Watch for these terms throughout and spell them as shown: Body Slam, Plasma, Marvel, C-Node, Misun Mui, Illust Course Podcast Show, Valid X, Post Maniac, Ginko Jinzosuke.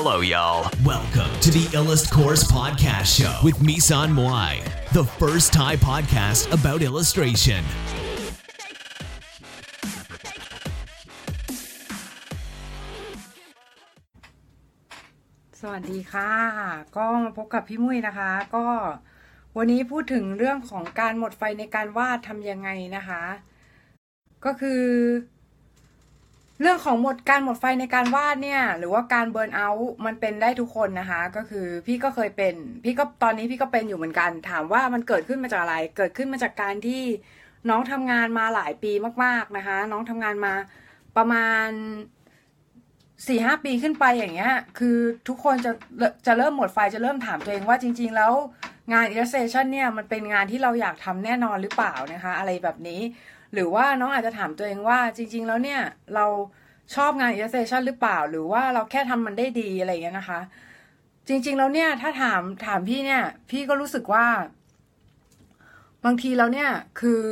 Hello, y'all. Welcome to the Illust Course Podcast Show with Misun Mui, the first Thai podcast about illustration. สวัสดีค่ะก็มาพบกับพี่มุ้ยนะคะก็วันนี้พูดถึงเรื่องของการหมดไฟในการวาดทำยังไงนะคะก็คือเรื่องของการหมดไฟในการวาดเนี่ยหรือว่าการเบิร์นเอาท์มันเป็นได้ทุกคนนะคะก็คือพี่ก็เคยเป็นตอนนี้พี่ก็เป็นอยู่เหมือนกันถามว่ามันเกิดขึ้นมาจากอะไรเกิดขึ้นมาจากการที่น้องทำงานมาหลายปีมากๆนะคะน้องทำงานมาประมาณ 4-5 ปีขึ้นไปอย่างเงี้ยคือทุกคนจะเริ่มหมดไฟจะเริ่มถามตัวเองว่าจริงๆแล้วงาน illustration เนี่ยมันเป็นงานที่เราอยากทำแน่นอนหรือเปล่านะคะอะไรแบบนี้หรือว่าน้องอาจจะถามตัวเองว่าจริงๆแล้วเนี่ยเราชอบงาน illustration หรือเปล่าหรือว่าเราแค่ทำมันได้ดีอะไรอย่างเงี้ยนะคะจริงๆแล้วเนี่ยถ้าถามพี่เนี่ยพี่ก็รู้สึกว่าบางทีแล้วเนี่ยคือ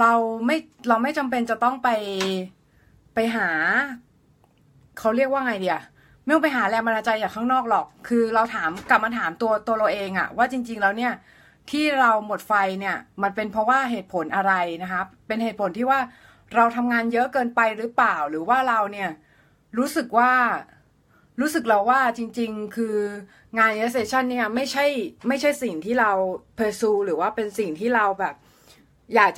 เราไม่จำเป็นจะต้องไปหาเขาเรียกว่าไงเดียไม่ต้องไปหาแรงบันดาลใจจากข้างนอกหรอกคือเรากลับมาถามตัวเราเองอะว่าจริงๆแล้วเนี่ยที่เราหมดไฟเนี่ยมันเป็นเพราะว่าเหตุผลอะไรนะคะเป็นเหตุผลที่ว่าเราทำงานเยอะเกินไปหรือเปล่าหรือว่าเราเนี่ยรู้สึกเราว่าจริงๆคืองาน illustration เนี่ยไม่ใช่สิ่งที่เรา pursue หรือว่าเป็นสิ่งที่เราแบบอยา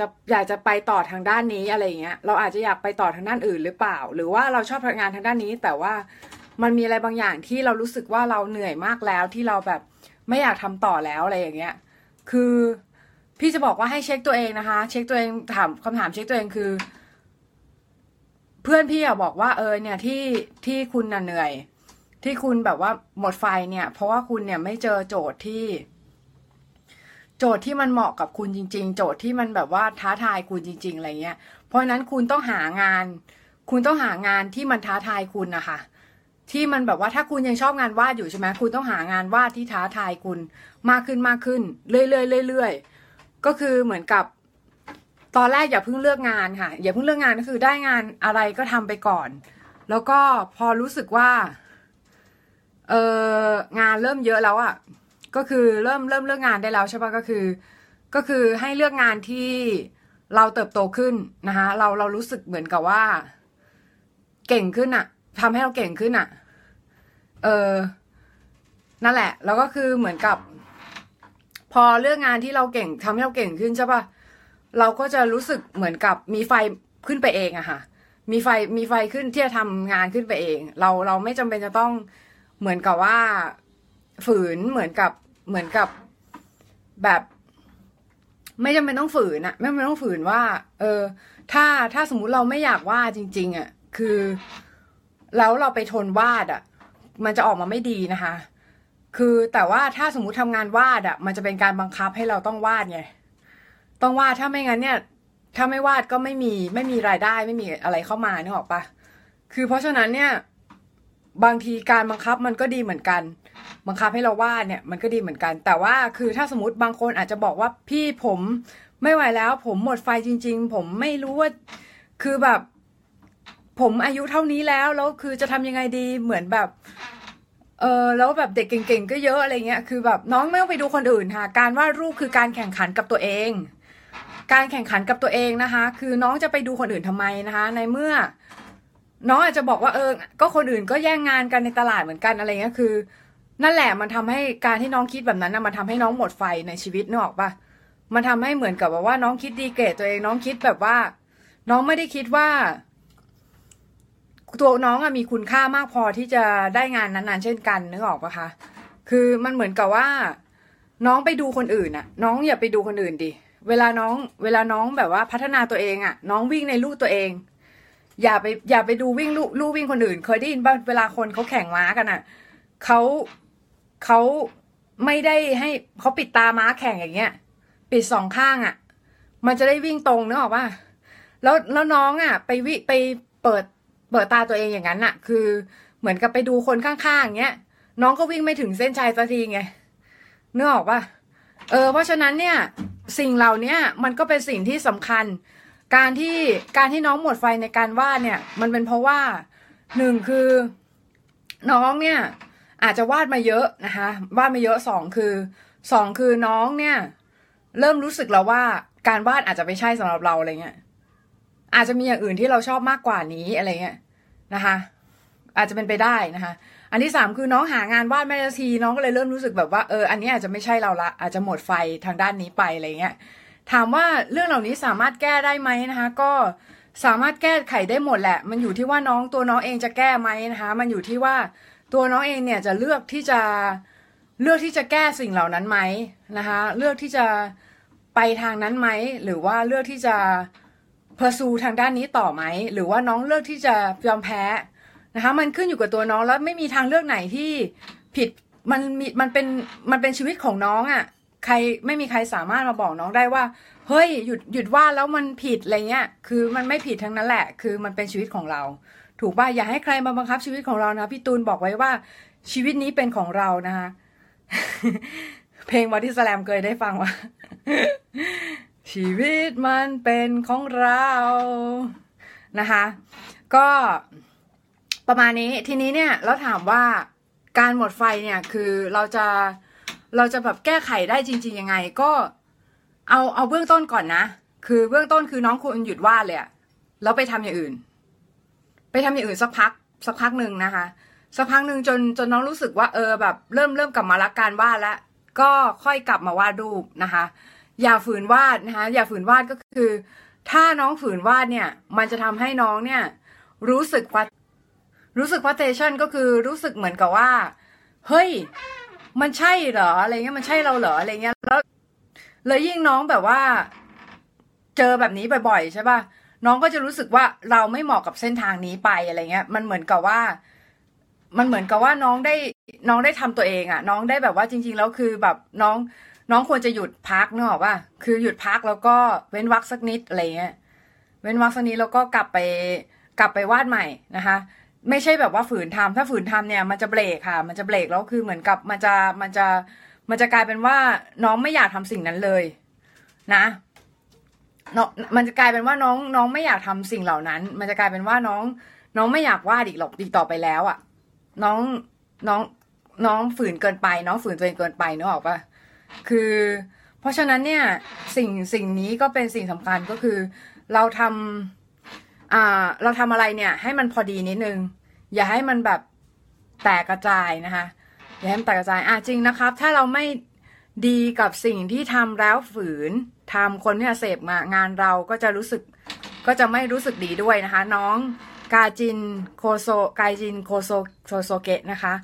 กจะไปต่อทางด้านนี้อะไรอย่างเงี้ยเราอาจจะอยากไปต่อทางด้านอื่นหรือเปล่าหรือว่าเราชอบงานทางด้านนี้แต่ว่ามันมีอะไรบางอย่างที่เรารู้สึกว่าเราเหนื่อยมากแล้วที่เราแบบไม่อยากทำต่อแล้วอะไรอย่างเงี้ยคือพี่จะบอกว่าให้เช็คตัวเองนะคะเช็คตัวเองถามคำถามเช็คตัวเองคือเพื่อนพี่อะบอกว่าเนี่ยที่คุณน่ะเหนื่อยที่คุณแบบว่าหมดไฟเนี่ยเพราะว่าคุณเนี่ยไม่เจอโจทย์ที่มันเหมาะกับคุณจริงๆโจทย์ที่มันแบบว่าท้าทายคุณจริงๆอะไรเงี้ยเพราะฉะนั้นคุณต้องหางานที่มันท้าทายคุณนะคะที่มันแบบว่าถ้าคุณยังชอบงานวาดอยู่ใช่ไหมคุณต้องหางานวาดที่ท้าทายคุณมากขึ้นเรื่อยๆก็คือเหมือนกับตอนแรกอย่าเพิ่งเลือกงานค่ะอย่าเพิ่งเลือกงานก็คือได้งานอะไรก็ทำไปก่อนแล้วก็พอรู้สึกว่างานเริ่มเยอะแล้วอ่ะก็คือเริ่มเลือกงานได้แล้วใช่ป่ะก็คือให้เลือกงานที่เราเติบโตขึ้นนะคะเรารู้สึกเหมือนกับว่าเก่งขึ้นอ่ะทำให้เราเก่งขึ้นอ่ะนั่นแหละแล้วก็คือเหมือนกับพอเรื่องงานที่เราเก่งทำให้เราเก่งขึ้นใช่ป่ะเราก็จะรู้สึกเหมือนกับมีไฟขึ้นไปเองอะค่ะมีไฟขึ้นที่จะทำงานขึ้นไปเองเราไม่จำเป็นจะต้องเหมือนกับว่าฝืนเหมือนกับแบบไม่จำเป็นต้องฝืนอะไม่จำเป็นต้องฝืนว่าถ้าสมมติเราไม่อยากว่าจริงๆอะคือแล้วเราไปทนวาดอ่ะมันจะออกมาไม่ดีนะคะคือแต่ว่าถ้าสมมุติทำงานวาดอ่ะมันจะเป็นการบังคับให้เราต้องวาดไงต้องวาดถ้าไม่งั้นเนี่ยถ้าไม่วาดก็ไม่มีรายได้ไม่มีอะไรเข้ามานึกออกปะคือเพราะฉะนั้นเนี่ยบางทีการบังคับมันก็ดีเหมือนกันบังคับให้เราวาดเนี่ยมันก็ดีเหมือนกันแต่ว่าคือถ้าสมมติบางคนอาจจะบอกว่าพี่ผมไม่ไหวแล้วผมหมดไฟจริงๆผมไม่รู้ว่าคือแบบผมอายุเท่านี้แล้วคือจะทำยังไงดีเหมือนแบบแล้วแบบเด็กเก่งๆก็เยอะอะไรเงี้ยคือแบบน้องไม่ต้องไปดูคนอื่นค่ะการวาดรูปคือการแข่งขันกับตัวเองการแข่งขันกับตัวเองนะคะคือน้องจะไปดูคนอื่นทำไมนะคะในเมื่อน้องอาจจะบอกว่าก็คนอื่นก็แย่งงานกันในตลาดเหมือนกันอะไรเงี้ยคือนั่นแหละมันทำให้การที่น้องคิดแบบนั้นนะมันทำให้น้องหมดไฟในชีวิตนึกออกปะมันทำให้เหมือนกับว่าน้องคิดดีเกรดตัวเองน้องคิดแบบว่าน้องไม่ได้คิดว่าตัวน้องอะมีคุณค่ามากพอที่จะได้งานนั้นๆเช่นกันนึกออกปะคะคือมันเหมือนกับว่าน้องไปดูคนอื่นอะน้องอย่าไปดูคนอื่นดิเวลาน้องแบบว่าพัฒนาตัวเองอะน้องวิ่งในลู่ตัวเองอย่าไปดูวิ่งลู่วิ่งคนอื่นเคยได้ยินป่ะเวลาคนเขาแข่งม้ากันอะเขาไม่ได้ให้เขาปิดตาม้าแข่งอย่างเงี้ยปิดสองข้างอะมันจะได้วิ่งตรงนึกออกปะแล้วน้องอะไปเปิดตาตัวเองอย่างนั้นน่ะคือเหมือนกับไปดูคนข้างๆเงี้ยน้องก็วิ่งไม่ถึงเส้นชัยสักทีไงนึกออกป่ะเพราะฉะนั้นเนี่ยสิ่งเหล่านี้มันก็เป็นสิ่งที่สำคัญการที่น้องหมดไฟในการวาดเนี่ยมันเป็นเพราะว่าหนึ่งคือ น้องเนี่ยอาจจะวาดมาเยอะนะคะวาดมาเยอะ2คือน้องเนี่ยเริ่มรู้สึกแล้วว่าการวาดอาจจะไม่ใช่สำหรับเราอะไรเงี้ยอาจจะมีอย่างอื่นที่เราชอบมากกว่านี้อะไรเงี้ยนะคะอาจจะเป็นไปได้นะคะอันที่3คือน้องหางานวาดไม่ได้ทีน้องก็เลยเริ่มรู้สึกแบบว่าอันนี้อาจจะไม่ใช่เราละอาจจะหมดไฟทางด้านนี้ไปอะไรเงี้ยถามว่าเรื่องเหล่านี้สามารถแก้ได้ไหมนะคะก็สามารถแก้ไขได้หมดแหละมันอยู่ที่ว่าน้องตัวน้องเองจะแก้ไหมนะคะมันอยู่ที่ว่าตัวน้องเองเนี่ยจะเลือกที่จะแก้สิ่งเหล่านั้นไหมนะคะเลือกที่จะไปทางนั้นไหมหรือว่าเลือกที่จะpursue ทางด้านนี้ต่อไหมหรือว่าน้องเลือกที่จะยอมแพ้นะคะมันขึ้นอยู่กับตัวน้องแล้วไม่มีทางเลือกไหนที่ผิดมันเป็นชีวิตของน้องอ่ะใครไม่มีใครสามารถมาบอกน้องได้ว่าเฮ้ยหยุดว่าแล้วมันผิดอะไรเงี้ยคือมันไม่ผิดทั้งนั้นแหละคือมันเป็นชีวิตของเราถูกป่ะอย่าให้ใครมาบังคับชีวิตของเรานะพี่ตูนบอกไว้ว่าชีวิตนี้เป็นของเรานะคะ เพลง Body Slam เคยได้ฟังว่า ชีวิตมันเป็นของเรานะคะก็ประมาณนี้ทีนี้เนี่ยเราถามว่าการหมดไฟเนี่ยคือเราจะแบบแก้ไขได้จริงๆยังไงก็เอาเบื้องต้นก่อนนะคือเบื้องต้นคือน้องควรหยุดวาดเลยแล้วไปทำอย่างอื่นสักพักหนึ่งนะคะสักพักหนึ่งจนน้องรู้สึกว่าแบบเริ่มกลับมารักการวาดแล้วก็ค่อยกลับมาวาดรูปนะคะอย่าฝืนวาดนะคะอย่าฝืนวาดก็คือถ้าน้องฝืนวาดเนี่ยมันจะทำให้น้องเนี่ยรู้สึก frustration ก็คือรู้สึกเหมือนกับว่าเฮ้ยมันใช่เหรออะไรเงี้ยมันใช่เราเหรออะไรเงี้ยแล้วเลยยิ่งน้องแบบว่าเจอแบบนี้บ่อยๆใช่ป่ะน้องก็จะรู้สึกว่าเราไม่เหมาะกับเส้นทางนี้ไปอะไรเงี้ยมันเหมือนกับว่าน้องได้ทำตัวเองอะน้องได้แบบว่าจริงๆแล้วคือแบบน้องควรจะหยุดพักนึกออกป่ะคือหยุดพักแล้วก็เว้นวรรคสักนิดอะไรเงี้ยเว้นวรรคสักนิดแล้วก็กลับไปวาดใหม่นะคะไม่ใช่แบบว่าฝืนทำถ้าฝืนทำเนี่ยมันจะเบรกค่ะมันจะเบรกแล้วคือเหมือนกับมันจะกลายเป็นว่าน้องไม่อยากทำสิ่งนั้นเลยนะเนาะมันจะกลายเป็นว่าน้องไม่อยากทำสิ่งเหล่านั้นมันจะกลายเป็นว่าน้องไม่อยากวาดอีกต่อไปแล้วอ่ะน้องฝืนเกินไปน้องฝืนตัวเองเกินไปนึกออกป่ะคือเพราะฉะนั้นเนี่ยสิ่งนี้ก็เป็นสิ่งสำคัญก็คือเราทำอะไรเนี่ยให้มันพอดีนิดนึงอย่าให้มันแบบแตกกระจายนะคะอย่าให้มันแตกกระจายจริงนะครับถ้าเราไม่ดีกับสิ่งที่ทำแล้วฝืนทำคนเนี่ยเสพงานเราก็จะไม่รู้สึกดีด้วยนะคะน้องกาจินโคโซเกะนะคะ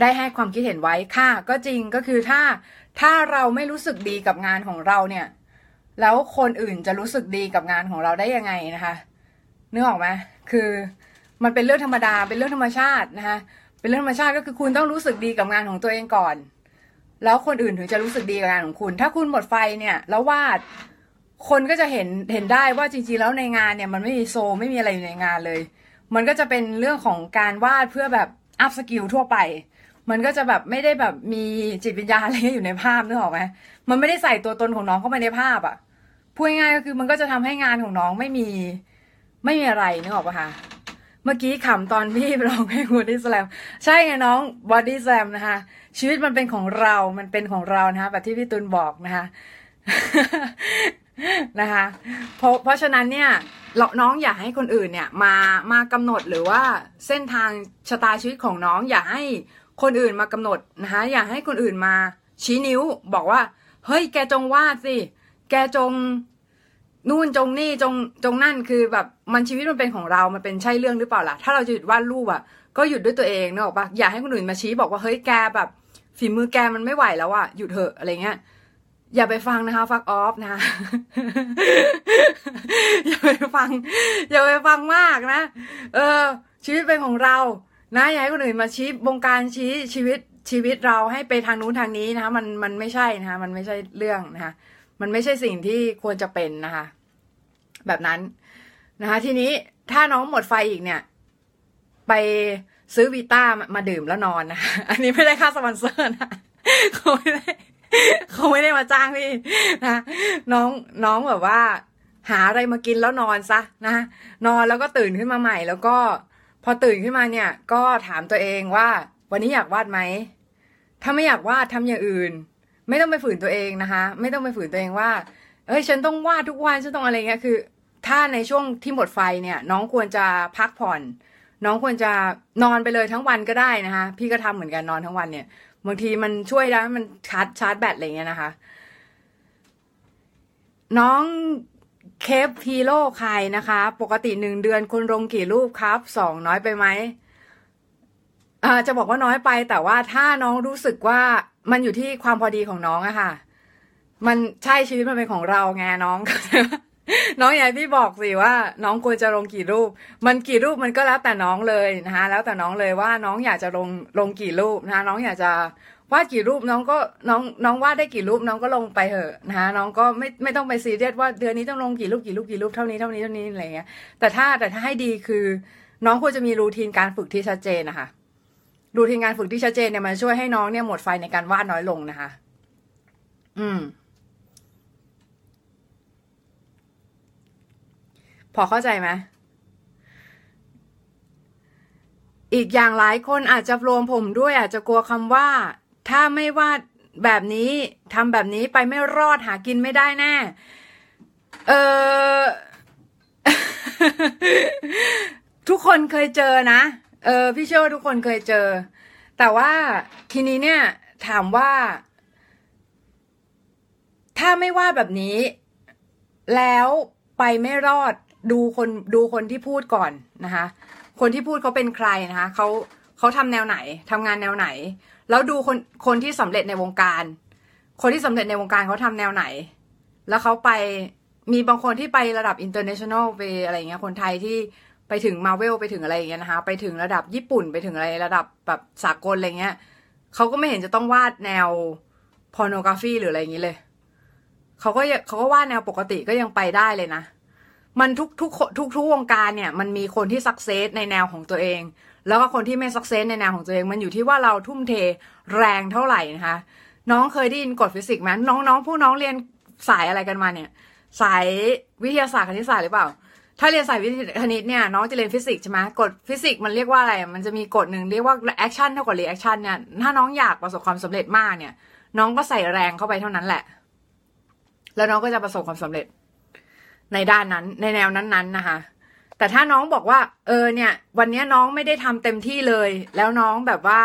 ได้ให้ความคิดเห็นไว้ค่ะก็จริงก็คือถ้าเราไม่รู้สึกดีกับงานของเราเนี่ยแล้วคนอื่นจะรู้สึกดีกับงานของเราได้ยังไงนะคะนึกออกไหมคือมันเป็นเรื่องธรรมดาเป็นเรื่องธรรมชาตินะคะเป็นเรื่องธรรมชาติก็คือคุณต้องรู้สึกดีกับงานของตัวเองก่อนแล้วคนอื่นถึงจะรู้สึกดีกับงานของคุณถ้าคุณหมดไฟเนี่ยแล้ววาดคนก็จะเห็นได้ว่าจริงๆแล้วในงานเนี่ยมันไม่มีโซไม่มีอะไรอยู่ในงานเลยมันก็จะเป็นเรื่องของการวาดเพื่อแบบอัพสกิลทั่วไปมันก็จะแบบไม่ได้แบบมีจิตวิญญาณอะไรอยู่ในภาพนึกออกไหมมันไม่ได้ใส่ตัวตนของน้องเข้าไปในภาพอ่ะพูดง่ายก็คือมันก็จะทำให้งานของน้องไม่มีอะไรนึกออกปะคะเมื่อกี้ขำตอนพี่ร้องเพลง Body Slam ใช่ไงน้อง Body Slam นะคะชีวิตมันเป็นของเรามันเป็นของเรานะคะแบบที่พี่ตูนบอกนะคะ นะคะเพราะฉะนั้นเนี่ยน้องอย่าให้คนอื่นเนี่ยมากำหนดหรือว่าเส้นทางชะตาชีวิตของน้องอย่าให้คนอื่นมากำหนดนะคะอย่าให้คนอื่นมาชี้นิ้วบอกว่าเฮ้ยแกจงวาดสิแกจงนู่นจงนี่จงนั่นคือแบบมันชีวิตมันเป็นของเรามันเป็นใช่เรื่องหรือเปล่าล่ะถ้าเราจะหยุดวาดรูปอ่ะก็หยุดด้วยตัวเองเนอะป่ะอย่าให้คนอื่นมาชี้บอกว่าเฮ้ยแกแบบฝีมือแกมันไม่ไหวแล้วอ่ะหยุดเถอะอะไรเงี้ยอย่าไปฟังนะคะฟักออฟนะ อย่าไปฟังมากนะชีวิตเป็นของเรานะอย่าให้คนอื่นมาชี้บงการชี้ชีวิตเราให้ไปทางนู้นทางนี้นะคะมันไม่ใช่นะคะมันไม่ใช่เรื่องนะคะมันไม่ใช่สิ่งที่ควรจะเป็นนะคะแบบนั้นนะคะทีนี้ถ้าน้องหมดไฟอีกเนี่ยไปซื้อวีต้ามาดื่มแล้วนอนนะคะอันนี้ไม่ได้ค่าสปอนเซอร์นะเขาไม่ได้มาจ้างพี่นะน้องแบบว่าหาอะไรมากินแล้วนอนซะนะนอนแล้วก็ตื่นขึ้นมาใหม่แล้วก็ พอตื่นขึ้นมาเนี่ยก็ถามตัวเองว่าวันนี้อยากวาดไหมถ้าไม่อยากวาดทำอย่างอื่นไม่ต้องไปฝืนตัวเองนะคะไม่ต้องไปฝืนตัวเองว่าเฮ้ยฉันต้องวาดทุกวันฉันต้องอะไรเงี้ยคือถ้าในช่วงที่หมดไฟเนี่ยน้องควรจะพักผ่อนน้องควรจะนอนไปเลยทั้งวันก็ได้นะคะพี่ก็ทำเหมือนกันนอนทั้งวันเนี่ยบางทีมันช่วยนะมันชาร์จแบตอะไรเงี้ยนะคะน้องเคฟฮีโร่คายนะคะปกติ1เดือนคุณลงกี่รูปครับ2น้อยไปไหมจะบอกว่าน้อยไปแต่ว่าถ้าน้องรู้สึกว่ามันอยู่ที่ความพอดีของน้องอะค่ะมันใช่ชีวิตมันเป็นของเราไงน้อง น้องอย่างที่บอกสิว่าน้องควรจะลงกี่รูปมันกี่รูปมันก็แล้วแต่น้องเลยนะคะแล้วแต่น้องเลยว่าน้องอยากจะลงกี่รูปนะคะน้องอยากจะวาดกี่รูปน้องก็น้องวาดได้กี่รูปน้องก็ลงไปเถอะนะคะน้องก็ไม่ต้องไปซีเรียสว่าเดือนนี้ต้องลงกี่รูปเท่านี้อะไรเงี้ยแต่ถ้าให้ดีคือน้องควรจะมีรูทีนการฝึกที่ชัดเจนนะคะรูทีนการฝึกที่ชัดเจนเนี่ยมันช่วยให้น้องเนี่ยหมดไฟในการวาดน้อยลงนะคะพอเข้าใจไหมอีกอย่างหลายคนอาจจะรวมผมด้วยอาจจะกลัวคำว่าถ้าไม่วาดแบบนี้ทำแบบนี้ไปไม่รอดหากินไม่ได้แน่ทุกคนเคยเจอนะพี่เชื่อว่าทุกคนเคยเจอแต่ว่าทีนี้เนี่ยถามว่าถ้าไม่วาดแบบนี้แล้วไปไม่รอดดูคนที่พูดก่อนนะคะคนที่พูดเขาเป็นใครนะคะเขาทำแนวไหนทำงานแนวไหนแล้วดูคนที่สำเร็จในวงการคนที่สำเร็จในวงการเขาทำแนวไหนแล้วเขาไปมีบางคนที่ไประดับ international ไปอะไรอย่างเงี้ยคนไทยที่ไปถึง Marvel ไปถึงอะไรอย่างเงี้ยนะคะไปถึงระดับญี่ปุ่นไปถึงอะไรระดับแบบสากลอะไรเงี้ยเขาก็ไม่เห็นจะต้องวาดแนว pornography หรืออะไรอย่างงี้เลยเขาก็วาดแนวปกติก็ยังไปได้เลยนะมันทุกวงการเนี่ยมันมีคนที่ซักเซสในแนวของตัวเองแล้วก็คนที่ไม่ซักเซสในแนวของตัวเองมันอยู่ที่ว่าเราทุ่มเทแรงเท่าไหร่นะคะน้องเคยได้ยินกฎฟิสิกส์มั้ยน้องพวกน้องเรียนสายอะไรกันมาเนี่ยสายวิทยาศาสตร์คณิตศาสตร์หรือเปล่าถ้าเรียนสายวิทยาคณิตเนี่ยน้องจะเรียนฟิสิกส์ใช่ไหมกฎฟิสิกส์มันเรียกว่าอะไรมันจะมีกฎหนึ่งเรียกว่าแอคชั่นเท่ากับรีแอคชั่นเนี่ยถ้าน้องอยากประสบความสำเร็จมากเนี่ยน้องก็ใส่แรงเข้าไปเท่านั้นแหละแล้วน้องก็จะประสบความสำเร็จในด้านนั้นในแนวนั้นๆนะคะแต่ถ้าน้องบอกว่าเนี่ยวันนี้น้องไม่ได้ทำเต็มที่เลยแล้วน้องแบบว่า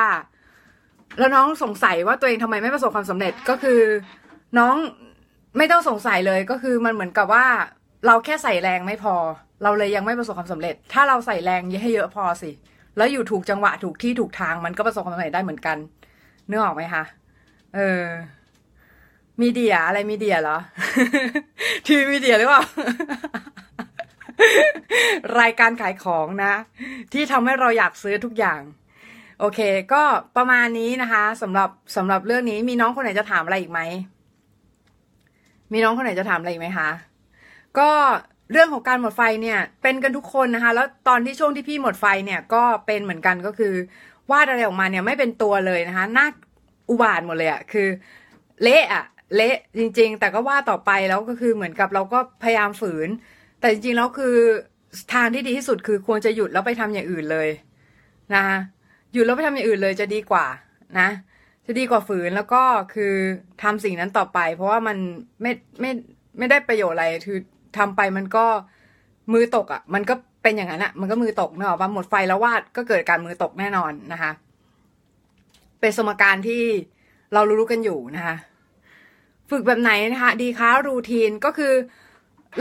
แล้วน้องสงสัยว่าตัวเองทำไมไม่ประสบความสำเร็จก็คือน้องไม่ต้องสงสัยเลยก็คือมันเหมือนกับว่าเราแค่ใส่แรงไม่พอเราเลยยังไม่ประสบความสำเร็จถ้าเราใส่แรงให้เยอะพอสิแล้วอยู่ถูกจังหวะถูกที่ถูกทางมันก็ประสบความสำเร็จได้เหมือนกันนึกออกไหมคะมีเดียอะไรมีเดียเหรอ ทีวีมีเดียหรือเปล่า รายการขายของนะที่ทำให้เราอยากซื้อทุกอย่างโอเคก็ประมาณนี้นะคะสำหรับเรื่องนี้มีน้องคนไหนจะถามอะไรอีกไหมมีน้องคนไหนจะถามอะไรอีกไหมคะก็เรื่องของการหมดไฟเนี่ยเป็นกันทุกคนนะคะแล้วตอนที่ช่วงที่พี่หมดไฟเนี่ยก็เป็นเหมือนกันก็คือวาดอะไรออกมาเนี่ยไม่เป็นตัวเลยนะคะน่าอุบาทหมดเลยอ่ะคือเละจริงๆแต่ก็วาดต่อไปแล้วก็คือเหมือนกับเราก็พยายามฝืนแต่จริงๆแล้วคือทางที่ดีที่สุดคือควรจะหยุดแล้วไปทำอย่างอื่นเลยนะคะหยุดแล้วไปทำอย่างอื่นเลยจะดีกว่านะจะดีกว่าฝืนแล้วก็คือทำสิ่งนั้นต่อไปเพราะว่ามันไม่ได้ประโยชน์อะไรคือทำไปมันก็มือตกอ่ะมันก็เป็นอย่างนั้นอ่ะมันก็มือตกเนาะว่าหมดไฟแล้ววาดก็เกิดการมือตกแน่นอนนะคะเป็นสมการที่เรารู้กันอยู่นะคะฝึกแบบไหนนะคะดีคะรูทีนก็คือ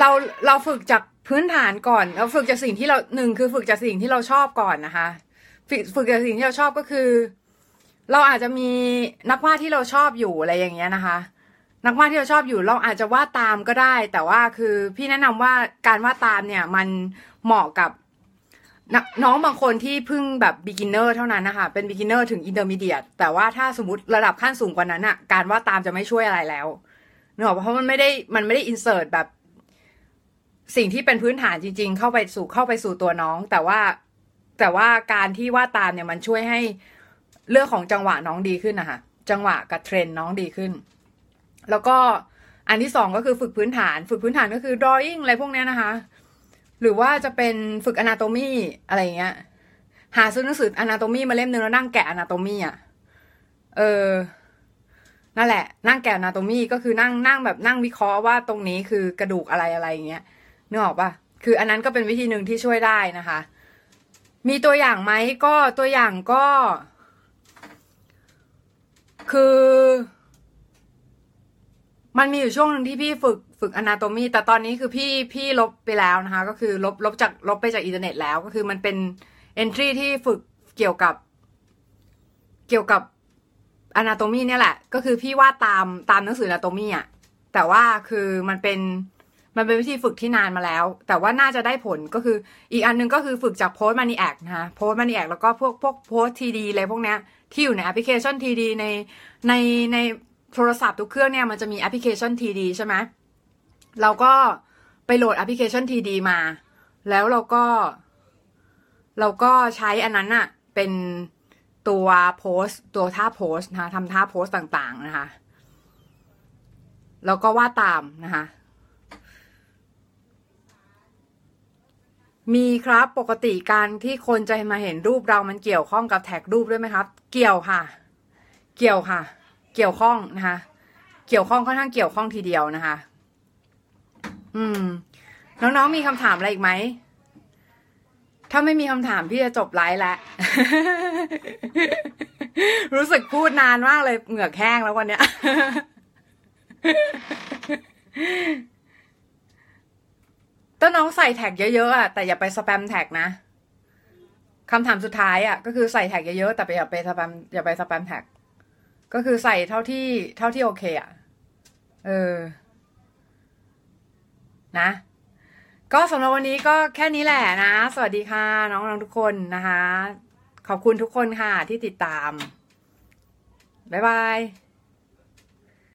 เราฝึกจากพื้นฐานก่อนเราฝึกจากสิ่งที่เราหนึ่งคือฝึกจากสิ่งที่เราชอบก่อนนะคะฝึกจากสิ่งที่เราชอบก็คือเราอาจจะมีนักวาดที่เราชอบอยู่อะไรอย่างเงี้ยนะคะนักวาดที่เราชอบอยู่เราอาจจะวาดตามก็ได้แต่ว่าคือพี่แนะนำว่าการวาดตามเนี่ยมันเหมาะกับน้องบางคนที่เพิ่งแบบ beginner เท่านั้นนะคะเป็น beginner ถึง intermediate แต่ว่าถ้าสมมติระดับขั้นสูงกว่านั้นอะการวาดตามจะไม่ช่วยอะไรแล้วเนอะเพราะมันไม่ได้ insert แบบสิ่งที่เป็นพื้นฐานจริงๆเข้าไปสู่ตัวน้องแต่ว่าการที่วาดตามเนี่ยมันช่วยให้เรื่องของจังหวะน้องดีขึ้นนะคะจังหวะกับเทรนน้องดีขึ้นแล้วก็อันที่สองก็คือฝึกพื้นฐานก็คือ drawing อะไรพวกนี้นะคะหรือว่าจะเป็นฝึก anatomy อะไรอย่างเงี้ย หาซื้อหนังสือ anatomy มาเล่มนึงแล้วนั่งแกะ anatomy อ่ะนั่นแหละนั่งแกะ anatomy ก็คือนั่งแบบนั่งวิเคราะห์ว่าตรงนี้คือกระดูกอะไรอะไรอย่างเงี้ยนึกออกป่ะคืออันนั้นก็เป็นวิธีนึงที่ช่วยได้นะคะมีตัวอย่างไหมก็ตัวอย่างก็คือมันมีอยู่ช่วงนึงที่พี่ฝึก anatomy แต่ตอนนี้คือพี่ลบไปแล้วนะคะก็คือลบไปจากอินเทอร์เน็ตแล้วก็คือมันเป็น entry ที่ฝึกเกี่ยวกับ anatomy เนี่ยแหละก็คือพี่วาดตามหนังสือ anatomy อ่ะแต่ว่าคือมันเป็นวิธีฝึกที่นานมาแล้วแต่ว่าน่าจะได้ผลก็คืออีกอันนึงก็คือฝึกจาก Post Maniac นะคะ Post Maniac แล้วก็พวก Post TD อะไรพวกเนี้ยที่อยู่ในแอปพลิเคชัน TD ในโทรศัพท์ทุกเครื่องเนี่ยมันจะมีแอปพลิเคชัน TD ใช่มั้ยเราก็ไปโหลดแอปพลิเคชัน TD มาแล้วเราก็ใช้อันนั้นน่ะเป็นตัวโพสตัวท่าโพสนะคะทำท่าโพสต่างๆนะคะแล้วก็วาดตามนะคะมีครับปกติการที่คนจะมาเห็นรูปเรามันเกี่ยวข้องกับแท็กรูปด้วยไหมครับเกี่ยวค่ะเกี่ยวข้องนะคะเกี่ยวข้องค่อนข้างเกี่ยวข้องทีเดียวนะคะน้องๆมีคำถามอะไรอีกไหมถ้าไม่มีคำถามพี่จะจบไลฟ์แล้ว รู้สึกพูดนานมากเลยเหงื่อแห้งแล้ววันเนี้ย ต้องน้องใส่แท็กเยอะๆอ่ะแต่อย่าไปสแปมแท็กนะคำถามสุดท้ายอ่ะก็คือใส่แท็กเยอะๆแต่อย่าไปสแปมแท็กก็คือใส่เท่าที่โอเคอ่ะนะก็สำหรับวันนี้ก็แค่นี้แหละนะสวัสดีค่ะน้องๆทุกคนนะคะขอบคุณทุกคนค่ะที่ติดตามบ๊ายบาย